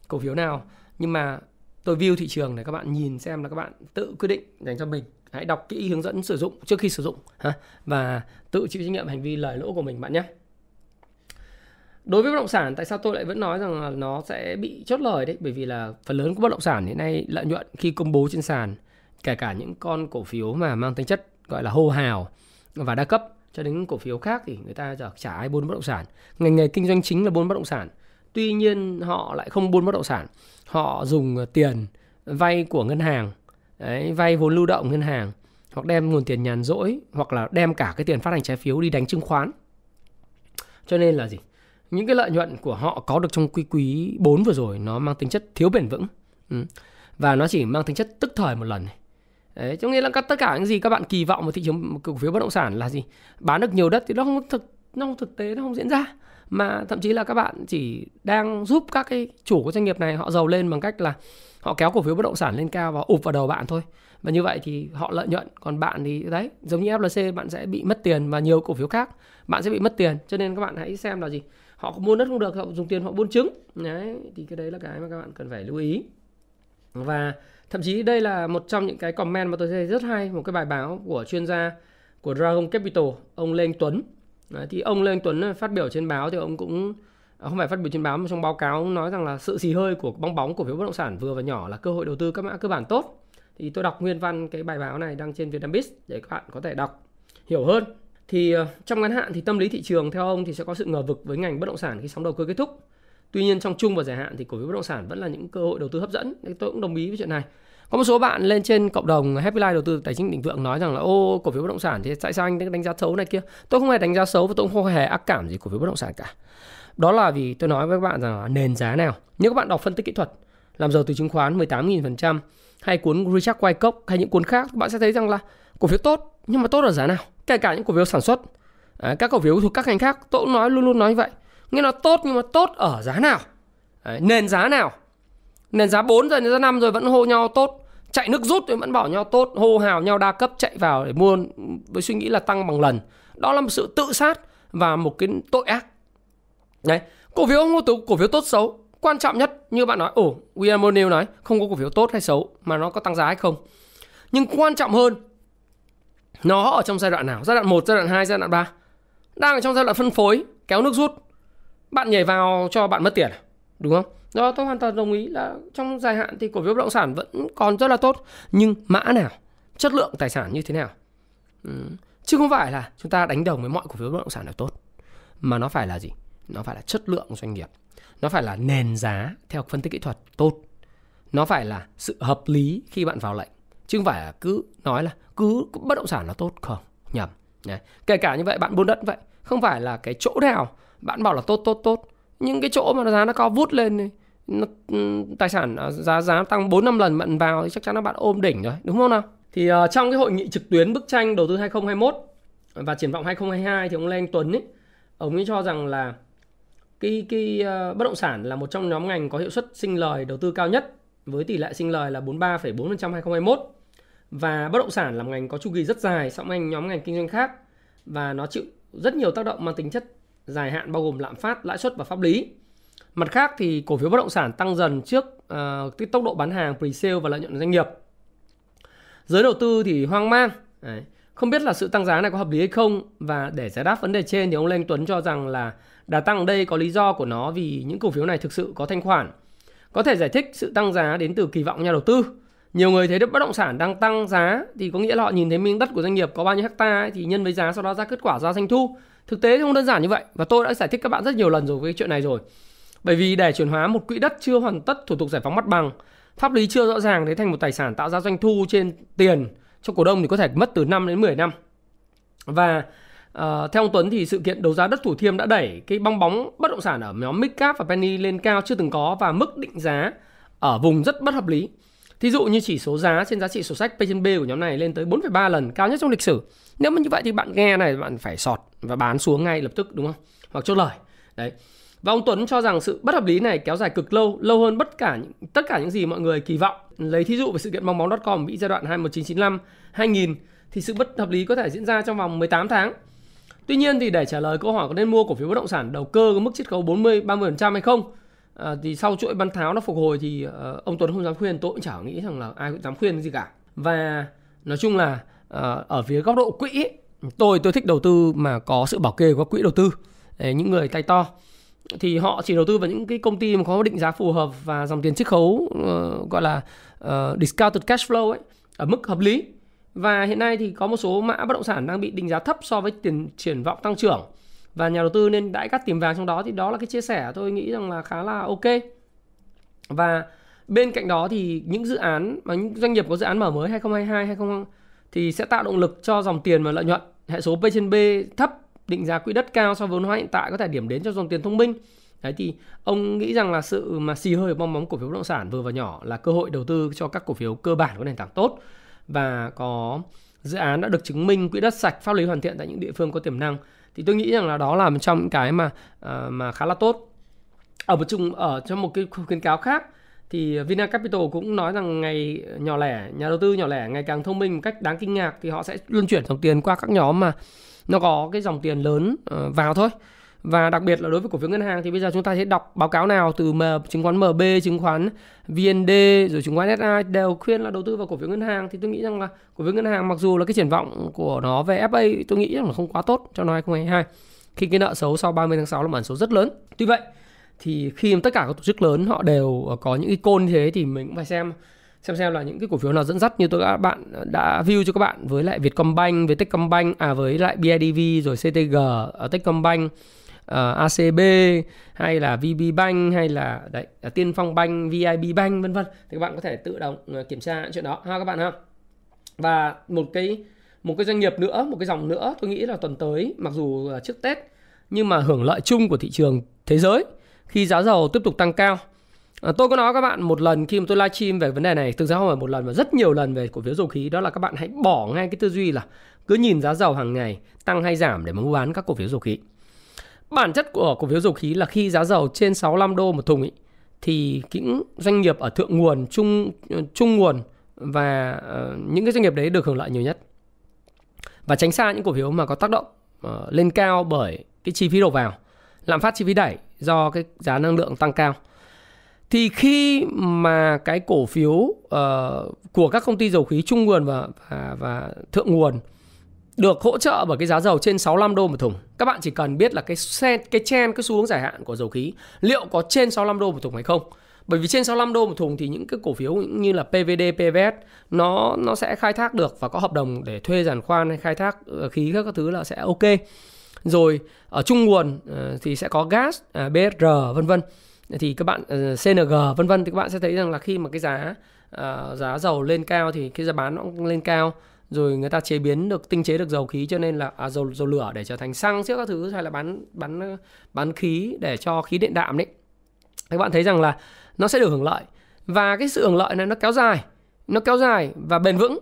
cổ phiếu nào, nhưng mà tôi view thị trường để các bạn nhìn xem là các bạn tự quyết định dành cho mình. Hãy đọc kỹ hướng dẫn sử dụng trước khi sử dụng và tự chịu trách nhiệm hành vi lời lỗ của mình bạn nhé. Đối với bất động sản, tại sao tôi lại vẫn nói rằng là nó sẽ bị chốt lời đấy? Bởi vì là phần lớn của bất động sản hiện nay lợi nhuận khi công bố trên sàn, kể cả những con cổ phiếu mà mang tính chất gọi là hô hào và đa cấp cho đến cổ phiếu khác, thì người ta giờ chả ai buôn bất động sản. Ngành nghề kinh doanh chính là buôn bất động sản. Tuy nhiên họ lại không buôn bất động sản, họ dùng tiền vay của ngân hàng. Đấy, vay vốn lưu động ngân hàng, hoặc đem nguồn tiền nhàn rỗi, hoặc là đem cả cái tiền phát hành trái phiếu đi đánh chứng khoán. Cho nên là gì? Những cái lợi nhuận của họ có được trong quý 4 vừa rồi nó mang tính chất thiếu bền vững. Và nó chỉ mang tính chất tức thời một lần này. Đấy, cho nên là tất cả những gì các bạn kỳ vọng vào thị trường cổ phiếu bất động sản là gì? Bán được nhiều đất thì nó không thực nó không thực tế, nó không diễn ra. Mà thậm chí là các bạn chỉ đang giúp các cái chủ của doanh nghiệp này họ giàu lên bằng cách là họ kéo cổ phiếu bất động sản lên cao và ụp vào đầu bạn thôi. Và như vậy thì họ lợi nhuận, còn bạn thì đấy, giống như FLC bạn sẽ bị mất tiền và nhiều cổ phiếu khác bạn sẽ bị mất tiền. Cho nên các bạn hãy xem là gì, họ mua đất không được, họ dùng tiền họ buôn trứng. Đấy, thì cái đấy là cái mà các bạn cần phải lưu ý. Và thậm chí đây là một trong những cái comment mà tôi thấy rất hay, một cái bài báo của chuyên gia của Dragon Capital, ông Lê Anh Tuấn. Đấy, thì ông Lê Anh Tuấn phát biểu trên báo thì ông cũng không phải phát biểu trên báo mà trong báo cáo nói rằng là sự xì hơi của bong bóng cổ phiếu bất động sản vừa và nhỏ là cơ hội đầu tư các mã cơ bản tốt. Thì tôi đọc nguyên văn cái bài báo này đăng trên Vietnambiz để các bạn có thể đọc hiểu hơn. Thì trong ngắn hạn thì tâm lý thị trường theo ông thì sẽ có sự ngờ vực với ngành bất động sản khi sóng đầu cơ kết thúc. Tuy nhiên trong trung và dài hạn thì cổ phiếu bất động sản vẫn là những cơ hội đầu tư hấp dẫn. Tôi cũng đồng ý với chuyện này. Có một số bạn lên trên cộng đồng Happy Life đầu tư tài chính định vượng nói rằng là ô, cổ phiếu bất động sản thì tại sao anh đánh giá xấu này kia. Tôi không hề đánh giá xấu và tôi cũng không hề ác cảm gì cổ phiếu bất động sản cả. Đó là vì tôi nói với các bạn rằng là nền giá nào, nếu các bạn đọc phân tích kỹ thuật Làm Giàu Từ Chứng Khoán 18.000% hay cuốn Richard Wyckoff hay những cuốn khác, các bạn sẽ thấy rằng là cổ phiếu tốt, nhưng mà tốt ở giá nào? Kể cả những cổ phiếu sản xuất, các cổ phiếu thuộc các ngành khác, tôi cũng luôn nói như vậy. Nghĩa là tốt nhưng mà tốt ở giá nào? Đấy, nền giá nào? Nền giá 4 rồi, nền giá 5 rồi vẫn hô nhau tốt, chạy nước rút rồi vẫn bảo nhau tốt, hô hào nhau đa cấp chạy vào để mua với suy nghĩ là tăng bằng lần. Đó là một sự tự sát và một cái tội ác. Đấy, cổ phiếu không có cổ phiếu tốt xấu. Quan trọng nhất như bạn nói, William O'Neill nói không có cổ phiếu tốt hay xấu mà nó có tăng giá hay không. Nhưng quan trọng hơn, nó ở trong giai đoạn nào? Giai đoạn 1, giai đoạn 2, giai đoạn 3. Đang ở trong giai đoạn phân phối, kéo nước rút, bạn nhảy vào cho bạn mất tiền, đúng không? Đó, tôi hoàn toàn đồng ý là trong dài hạn thì cổ phiếu bất động sản vẫn còn rất là tốt. Nhưng mã nào, chất lượng tài sản như thế nào, chứ không phải là chúng ta đánh đồng với mọi cổ phiếu bất động sản là tốt. Mà nó phải là gì? Nó phải là chất lượng doanh nghiệp, nó phải là nền giá theo phân tích kỹ thuật tốt, nó phải là sự hợp lý khi bạn vào lệnh, chứ không phải là cứ nói là cứ bất động sản là tốt, không, nhầm. Đấy. Kể cả như vậy bạn buôn đất vậy, không phải là cái chỗ nào bạn bảo là tốt, nhưng cái chỗ mà nó giá nó cao vút lên này, nó, tài sản giá tăng 4-5 lần bạn vào thì chắc chắn là bạn ôm đỉnh rồi, đúng không nào? Thì trong cái hội nghị trực tuyến bức tranh đầu tư 2021 và triển vọng 2022 thì ông Lê Anh Tuấn ấy, ông ấy cho rằng là Cái bất động sản là một trong nhóm ngành có hiệu suất sinh lời đầu tư cao nhất với tỷ lệ sinh lời là 43,4% 2021. Và bất động sản là một ngành có chu kỳ rất dài so với nhóm ngành kinh doanh khác, và nó chịu rất nhiều tác động mang tính chất dài hạn bao gồm lạm phát, lãi suất và pháp lý. Mặt khác thì cổ phiếu bất động sản tăng dần trước cái tốc độ bán hàng, pre-sale và lợi nhuận doanh nghiệp. Giới đầu tư thì hoang mang, đấy, không biết là sự tăng giá này có hợp lý hay không. Và để giải đáp vấn đề trên thì ông Lê Anh Tuấn cho rằng là đà tăng ở đây có lý do của nó vì những cổ phiếu này thực sự có thanh khoản. Có thể giải thích sự tăng giá đến từ kỳ vọng nhà đầu tư. Nhiều người thấy đất bất động sản đang tăng giá thì có nghĩa là họ nhìn thấy miếng đất của doanh nghiệp có bao nhiêu hectare ấy, thì nhân với giá, sau đó ra kết quả ra doanh thu. Thực tế thì không đơn giản như vậy, và tôi đã giải thích các bạn rất nhiều lần rồi về cái chuyện này rồi. Bởi vì để chuyển hóa một quỹ đất chưa hoàn tất thủ tục giải phóng mặt bằng, pháp lý chưa rõ ràng thế thành một tài sản tạo ra doanh thu trên tiền cho cổ đông thì có thể mất từ 5 đến 10 năm. Và theo ông Tuấn thì sự kiện đấu giá đất Thủ Thiêm đã đẩy cái bong bóng bất động sản ở nhóm Midcap và Penny lên cao chưa từng có, và mức định giá ở vùng rất bất hợp lý. Thí dụ như chỉ số giá trên giá trị sổ sách P/B của nhóm này lên tới 4,3 lần, cao nhất trong lịch sử. Nếu mà như vậy thì bạn nghe này bạn phải sọt và bán xuống ngay lập tức, đúng không? Hoặc chốt lời. Đấy. Và ông Tuấn cho rằng sự bất hợp lý này kéo dài cực lâu, lâu hơn tất cả những gì mọi người kỳ vọng. Lấy thí dụ về sự kiện bong bóng .com Mỹ giai đoạn 1995-2000 thì sự bất hợp lý có thể diễn ra trong vòng 18 tháng. Tuy nhiên thì để trả lời câu hỏi có nên mua cổ phiếu bất động sản đầu cơ có mức chiết khấu 40-30% hay không, thì sau chuỗi bán tháo nó phục hồi thì ông Tuấn không dám khuyên, tôi cũng chẳng nghĩ rằng là ai cũng dám khuyên gì cả. Và nói chung là ở phía góc độ quỹ, tôi thích đầu tư mà có sự bảo kê của quỹ đầu tư. Những người tay to thì họ chỉ đầu tư vào những cái công ty mà có định giá phù hợp và dòng tiền chiết khấu gọi là discounted cash flow ấy, ở mức hợp lý. Và hiện nay thì có một số mã bất động sản đang bị định giá thấp so với triển vọng tăng trưởng, và nhà đầu tư nên đãi cắt tìm vàng trong đó. Thì đó là cái chia sẻ tôi nghĩ rằng là khá là ok. Và bên cạnh đó thì những dự án mà những doanh nghiệp có dự án mở mới 2022, 2020 thì sẽ tạo động lực cho dòng tiền và lợi nhuận. Hệ số P/B thấp, định giá quỹ đất cao so với vốn hóa hiện tại có thể điểm đến cho dòng tiền thông minh. Đấy, thì ông nghĩ rằng là sự mà xì hơi bong bóng cổ phiếu bất động sản vừa và nhỏ là cơ hội đầu tư cho các cổ phiếu cơ bản có nền tảng tốt và có dự án đã được chứng minh quỹ đất sạch, pháp lý hoàn thiện tại những địa phương có tiềm năng. Thì tôi nghĩ rằng là đó là một trong những cái mà khá là tốt. Ở trong một cái khuyến cáo khác thì Vina Capital cũng nói rằng nhà đầu tư nhỏ lẻ ngày càng thông minh một cách đáng kinh ngạc, thì họ sẽ luân chuyển dòng tiền qua các nhóm mà nó có cái dòng tiền lớn vào thôi. Và đặc biệt là đối với cổ phiếu ngân hàng thì bây giờ chúng ta sẽ đọc báo cáo nào từ chứng khoán MB, chứng khoán VND rồi chứng khoán SI đều khuyên là đầu tư vào cổ phiếu ngân hàng. Thì tôi nghĩ rằng là cổ phiếu ngân hàng mặc dù là cái triển vọng của nó về FA tôi nghĩ rằng là không quá tốt trong năm 2022 khi cái nợ xấu sau 30 tháng 6 là một ẩn số rất lớn. Tuy vậy thì khi tất cả các tổ chức lớn họ đều có những cái côn như thế thì mình cũng phải xem là những cái cổ phiếu nào dẫn dắt, như tôi các bạn đã view cho các bạn với lại Vietcombank, với Techcombank, với lại BIDV rồi CTG, Techcombank, ACB hay là VB Bank hay là Tiên Phong Bank, VIB Bank vân vân, thì các bạn có thể tự động kiểm tra những chuyện đó ha các bạn ha. Và một cái doanh nghiệp nữa, một cái dòng nữa tôi nghĩ là tuần tới mặc dù là trước Tết nhưng mà hưởng lợi chung của thị trường thế giới khi giá dầu tiếp tục tăng cao. Tôi có nói các bạn một lần khi mà tôi livestream về vấn đề này, thực ra không phải một lần mà rất nhiều lần về cổ phiếu dầu khí, đó là các bạn hãy bỏ ngay cái tư duy là cứ nhìn giá dầu hàng ngày tăng hay giảm để mà mua bán các cổ phiếu dầu khí. Bản chất của cổ phiếu dầu khí là khi giá dầu trên 65 đô một thùng thì những doanh nghiệp ở thượng nguồn, trung nguồn và những cái doanh nghiệp đấy được hưởng lợi nhiều nhất. Và tránh xa những cổ phiếu mà có tác động lên cao bởi cái chi phí đầu vào, lạm phát chi phí đẩy do cái giá năng lượng tăng cao. Thì khi mà cái cổ phiếu của các công ty dầu khí trung nguồn và thượng nguồn được hỗ trợ bởi cái giá dầu trên 65 đô một thùng, các bạn chỉ cần biết là cái trend, cái xu hướng dài hạn của dầu khí liệu có trên 65 đô một thùng hay không. Bởi vì trên 65 đô một thùng thì những cái cổ phiếu như là PVD, PVS nó sẽ khai thác được và có hợp đồng để thuê giàn khoan hay khai thác khí các thứ là sẽ ok. Rồi ở trung nguồn thì sẽ có GAS, BSR vân vân, thì các bạn CNG vân vân, thì các bạn sẽ thấy rằng là khi mà cái giá dầu lên cao thì cái giá bán nó cũng lên cao. Rồi người ta chế biến được, tinh chế được dầu khí cho nên là dầu lửa để trở thành xăng trước các thứ, hay là bán khí để cho khí điện đạm đấy. Các bạn thấy rằng là nó sẽ được hưởng lợi, và cái sự hưởng lợi này nó kéo dài và bền vững.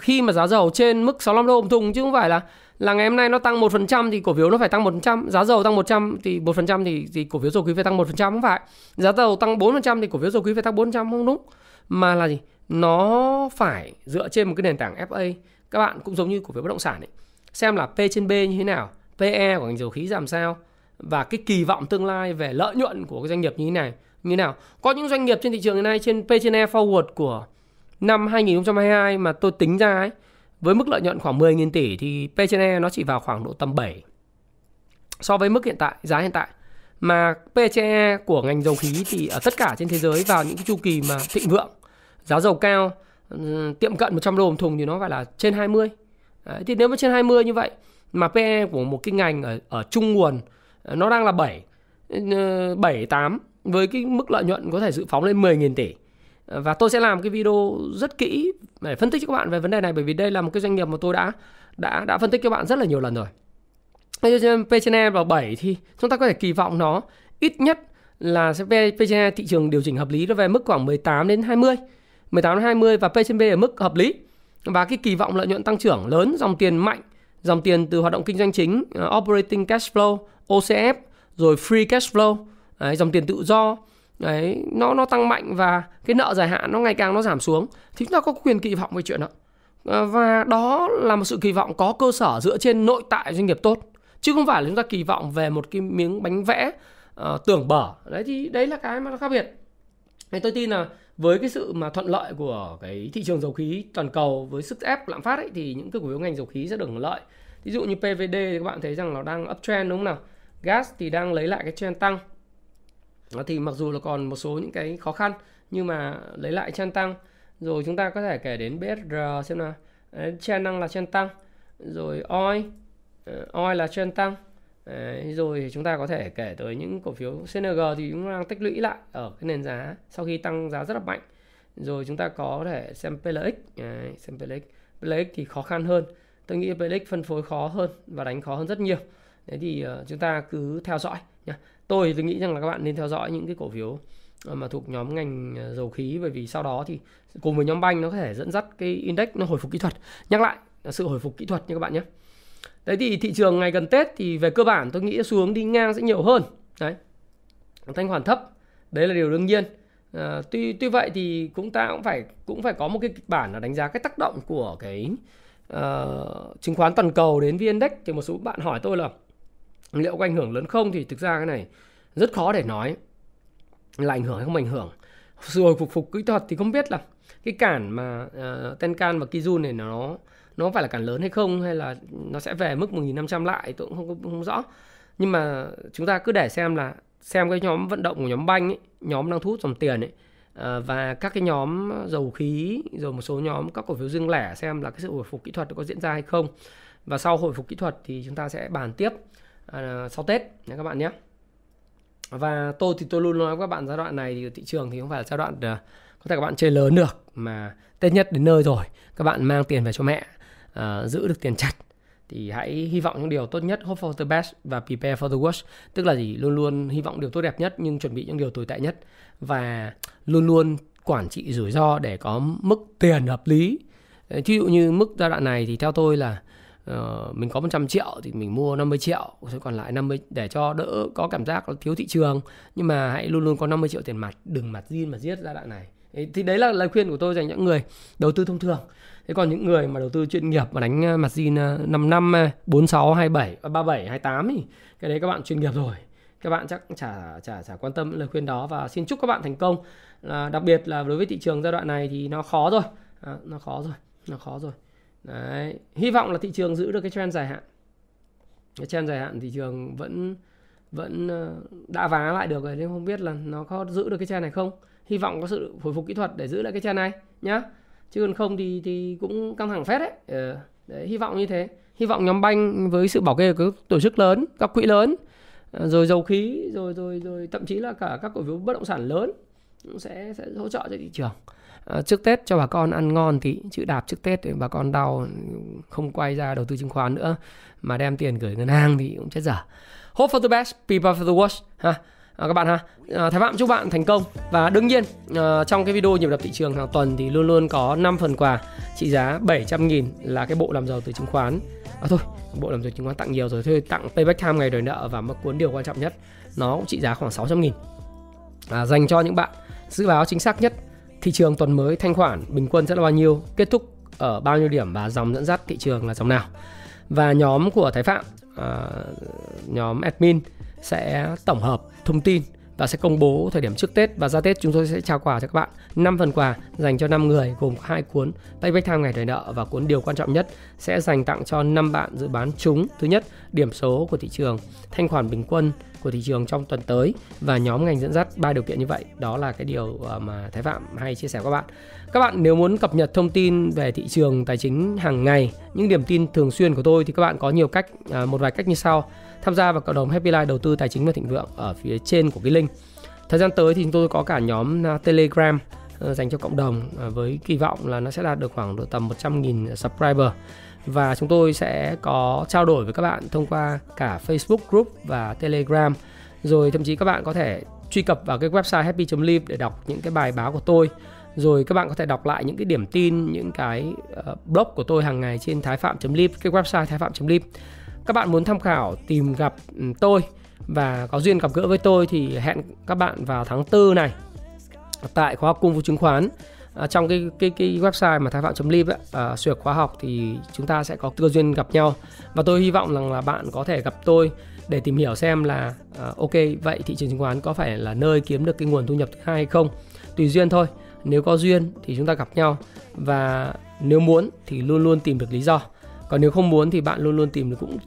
Khi mà giá dầu trên mức 65 đô một thùng, chứ không phải là ngày hôm nay nó tăng 1% thì cổ phiếu nó phải tăng 1%, giá dầu tăng 100 thì 1% thì cổ phiếu dầu khí phải tăng 1%, không phải. Giá dầu tăng 4% thì cổ phiếu dầu khí phải tăng 4%, không đúng. Mà là gì? Nó phải dựa trên một cái nền tảng FA. Các bạn cũng giống như cổ phiếu bất động sản ấy, xem là P trên B như thế nào, PE của ngành dầu khí làm sao, và cái kỳ vọng tương lai về lợi nhuận của cái doanh nghiệp như thế nào. Có những doanh nghiệp trên thị trường hiện nay trên P trên E forward của năm 2022 mà tôi tính ra ấy, với mức lợi nhuận khoảng 10.000 tỷ thì P trên E nó chỉ vào khoảng độ tầm 7 so với mức hiện tại, giá hiện tại. Mà P trên E của ngành dầu khí thì ở tất cả trên thế giới vào những cái chu kỳ mà thịnh vượng, giá dầu cao, tiệm cận 100 đô một thùng thì nó phải là trên 20. Đấy, thì nếu mà trên 20 như vậy mà PE của một cái ngành ở trung nguồn nó đang là 7, 8 với cái mức lợi nhuận có thể dự phóng lên 10.000 tỷ. Và tôi sẽ làm cái video rất kỹ để phân tích cho các bạn về vấn đề này, bởi vì đây là một cái doanh nghiệp mà tôi đã phân tích cho các bạn rất là nhiều lần rồi. P/E vào 7 thì chúng ta có thể kỳ vọng nó ít nhất là sẽ P/E thị trường điều chỉnh hợp lý nó về mức khoảng 18 đến 20 và P/B ở mức hợp lý. Và cái kỳ vọng lợi nhuận tăng trưởng lớn, dòng tiền mạnh, dòng tiền từ hoạt động kinh doanh chính, operating cash flow, OCF, rồi free cash flow, dòng tiền tự do. Đấy, nó tăng mạnh và cái nợ dài hạn nó ngày càng nó giảm xuống, thì chúng ta có quyền kỳ vọng về chuyện đó. Và đó là một sự kỳ vọng có cơ sở dựa trên nội tại doanh nghiệp tốt, chứ không phải là chúng ta kỳ vọng về một cái miếng bánh vẽ tưởng bở. Đấy thì đấy là cái mà nó khác biệt. Nên tôi tin là với cái sự mà thuận lợi của cái thị trường dầu khí toàn cầu với sức ép lạm phát ấy, thì những cái cổ phiếu ngành dầu khí sẽ được hưởng lợi. Ví dụ như PVD thì các bạn thấy rằng nó đang uptrend đúng không nào? Gas thì đang lấy lại cái trend tăng. Thì mặc dù là còn một số những cái khó khăn nhưng mà lấy lại trend tăng. Rồi chúng ta có thể kể đến BSR xem nào. Trend đang là trend tăng. Rồi oil là trend tăng. Đấy, rồi chúng ta có thể kể tới những cổ phiếu CNG thì chúng đang tích lũy lại ở cái nền giá sau khi tăng giá rất là mạnh. Rồi chúng ta có thể xem PLX. Đấy, xem PLX thì khó khăn hơn. Tôi nghĩ PLX phân phối khó hơn và đánh khó hơn rất nhiều. Đấy thì chúng ta cứ theo dõi nhá. Tôi nghĩ rằng là các bạn nên theo dõi những cái cổ phiếu mà thuộc nhóm ngành dầu khí, bởi vì sau đó thì cùng với nhóm banh nó có thể dẫn dắt cái index nó hồi phục kỹ thuật. Nhắc lại là sự hồi phục kỹ thuật nha các bạn nhé. Đấy thì thị trường ngày gần Tết thì về cơ bản tôi nghĩ xu hướng đi ngang sẽ nhiều hơn. Đấy, thanh khoản thấp, đấy là điều đương nhiên. Tuy vậy thì chúng ta cũng phải có một cái kịch bản là đánh giá cái tác động của cái chứng khoán toàn cầu đến VN-Index. Thì một số bạn hỏi tôi là liệu có ảnh hưởng lớn không, thì thực ra cái này rất khó để nói là ảnh hưởng hay không ảnh hưởng. Sự hồi phục kỹ thuật thì không biết là cái cản mà Tenkan và Kijun này nó phải là cản lớn hay không, hay là nó sẽ về mức 1.500 lại, tôi cũng không rõ. Nhưng mà chúng ta cứ để xem là xem cái nhóm vận động của nhóm banh ấy, nhóm đang thu hút dòng tiền ấy, và các cái nhóm dầu khí, rồi một số nhóm các cổ phiếu riêng lẻ, xem là cái sự hồi phục kỹ thuật có diễn ra hay không. Và sau hồi phục kỹ thuật thì chúng ta sẽ bàn tiếp sau Tết nha các bạn nhé. Và tôi thì tôi luôn nói với các bạn giai đoạn này thì thị trường thì không phải là giai đoạn có thể các bạn chơi lớn được, mà Tết nhất đến nơi rồi, các bạn mang tiền về cho mẹ, giữ được tiền chặt thì hãy hy vọng những điều tốt nhất, hope for the best và prepare for the worst, tức là gì, luôn luôn hy vọng điều tốt đẹp nhất nhưng chuẩn bị những điều tồi tệ nhất, và luôn luôn quản trị rủi ro để có mức tiền hợp lý. Ví dụ như mức giai đoạn này thì theo tôi là mình có 100 triệu thì mình mua 50 triệu, còn lại 50 để cho đỡ có cảm giác nó thiếu thị trường, nhưng mà hãy luôn luôn có 50 triệu tiền mặt, đừng mặt zin mà giết giai đoạn này. Thì đấy là lời khuyên của tôi dành những người đầu tư thông thường. Thế còn những người mà đầu tư chuyên nghiệp mà đánh mặt zin 5 năm 46 27 37 28 thì cái đấy các bạn chuyên nghiệp rồi. Các bạn chắc chả quan tâm lời khuyên đó, và xin chúc các bạn thành công. Đặc biệt là đối với thị trường giai đoạn này thì nó khó rồi. Nó khó rồi. Đấy, hy vọng là thị trường giữ được cái trend dài hạn. Cái trend dài hạn thị trường vẫn đã vá lại được rồi, nên không biết là nó có giữ được cái trend này không. Hy vọng có sự hồi phục kỹ thuật để giữ lại cái trend này nhá. Chứ còn không thì cũng căng thẳng phết đấy. Đấy, hy vọng như thế. Hy vọng nhóm banh với sự bảo kê của các tổ chức lớn, các quỹ lớn, rồi dầu khí, rồi thậm chí là cả các cổ phiếu bất động sản lớn cũng sẽ hỗ trợ cho thị trường. Trước Tết cho bà con ăn ngon tí, chữ đạp trước Tết thì bà con đau, không quay ra đầu tư chứng khoán nữa mà đem tiền gửi ngân hàng thì cũng chết dở. Hope for the best, prepare for the worst ha. Các bạn ha. Thái Phạm chúc bạn thành công. Và đương nhiên trong cái video nhịp đập thị trường hàng tuần thì luôn luôn có 5 phần quà trị giá 700.000 là cái bộ làm giàu từ chứng khoán. Thôi, bộ làm giàu chứng khoán tặng nhiều rồi, thôi tặng Payback Time ngày đòi nợ và một cuốn điều quan trọng nhất, nó cũng trị giá khoảng 600.000 dành cho những bạn dự báo chính xác nhất thị trường tuần mới, thanh khoản bình quân sẽ là bao nhiêu, kết thúc ở bao nhiêu điểm và dòng dẫn dắt thị trường là dòng nào. Và nhóm của Thái Phạm, nhóm admin sẽ tổng hợp thông tin và sẽ công bố thời điểm trước Tết và ra Tết. Chúng tôi sẽ trao quà cho các bạn 5 phần quà dành cho 5 người, gồm 2 cuốn Payback Time ngày đòi nợ và cuốn điều quan trọng nhất, sẽ dành tặng cho 5 bạn dự bán trúng thứ nhất điểm số của thị trường, thanh khoản bình quân của thị trường trong tuần tới và nhóm ngành dẫn dắt. 3 điều kiện như vậy, đó là cái điều mà Thái Phạm hay chia sẻ với các bạn. Các bạn nếu muốn cập nhật thông tin về thị trường tài chính hàng ngày, những điểm tin thường xuyên của tôi thì các bạn có nhiều cách, một vài cách như sau. Tham gia vào cộng đồng Happy Life đầu tư tài chính và thịnh vượng ở phía trên của cái link. Thời gian tới thì chúng tôi có cả nhóm Telegram dành cho cộng đồng với kỳ vọng là nó sẽ đạt được khoảng độ tầm 100.000 subscriber. Và chúng tôi sẽ có trao đổi với các bạn thông qua cả Facebook group và Telegram. Rồi thậm chí các bạn có thể truy cập vào cái website happy.live để đọc những cái bài báo của tôi. Rồi các bạn có thể đọc lại những cái điểm tin, những cái blog của tôi hàng ngày trên thaifam.live, cái website thaifam.live. Các bạn muốn tham khảo, tìm gặp tôi và có duyên gặp gỡ với tôi thì hẹn các bạn vào tháng 4 này tại khóa học Cung Phu Chứng Khoán. Trong cái website mà thaifam.live xuyệt khóa học thì chúng ta sẽ có cơ duyên gặp nhau. Và tôi hy vọng rằng là bạn có thể gặp tôi để tìm hiểu xem là ok, vậy thị trường chứng khoán có phải là nơi kiếm được cái nguồn thu nhập thứ hai hay không. Tùy duyên thôi, nếu có duyên thì chúng ta gặp nhau, và nếu muốn thì luôn luôn tìm được lý do. Còn nếu không muốn thì bạn luôn luôn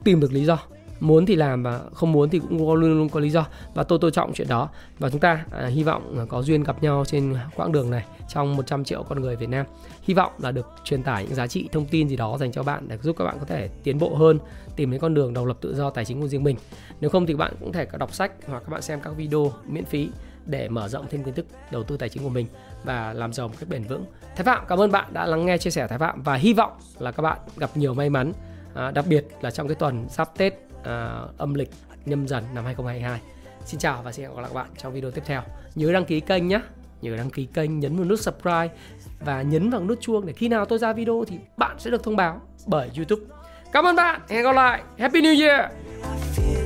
tìm được lý do. Muốn thì làm và không muốn thì cũng luôn luôn có lý do. Và tôi tôn trọng chuyện đó. Và chúng ta hy vọng có duyên gặp nhau trên quãng đường này trong 100 triệu con người Việt Nam. Hy vọng là được truyền tải những giá trị thông tin gì đó dành cho bạn để giúp các bạn có thể tiến bộ hơn, tìm đến con đường độc lập tự do tài chính của riêng mình. Nếu không thì bạn cũng thể đọc sách hoặc các bạn xem các video miễn phí để mở rộng thêm kiến thức đầu tư tài chính của mình và làm giàu một cách bền vững. Thái Phạm cảm ơn bạn đã lắng nghe chia sẻ Thái Phạm, và hy vọng là các bạn gặp nhiều may mắn, đặc biệt là trong cái tuần sắp Tết âm lịch Nhâm Dần năm 2022. Xin chào và xin hẹn gặp lại các bạn trong video tiếp theo. Nhớ đăng ký kênh nhé, nhớ đăng ký kênh, nhấn vào nút subscribe và nhấn vào nút chuông để khi nào tôi ra video thì bạn sẽ được thông báo bởi YouTube. Cảm ơn bạn. Hẹn gặp lại. Happy New Year.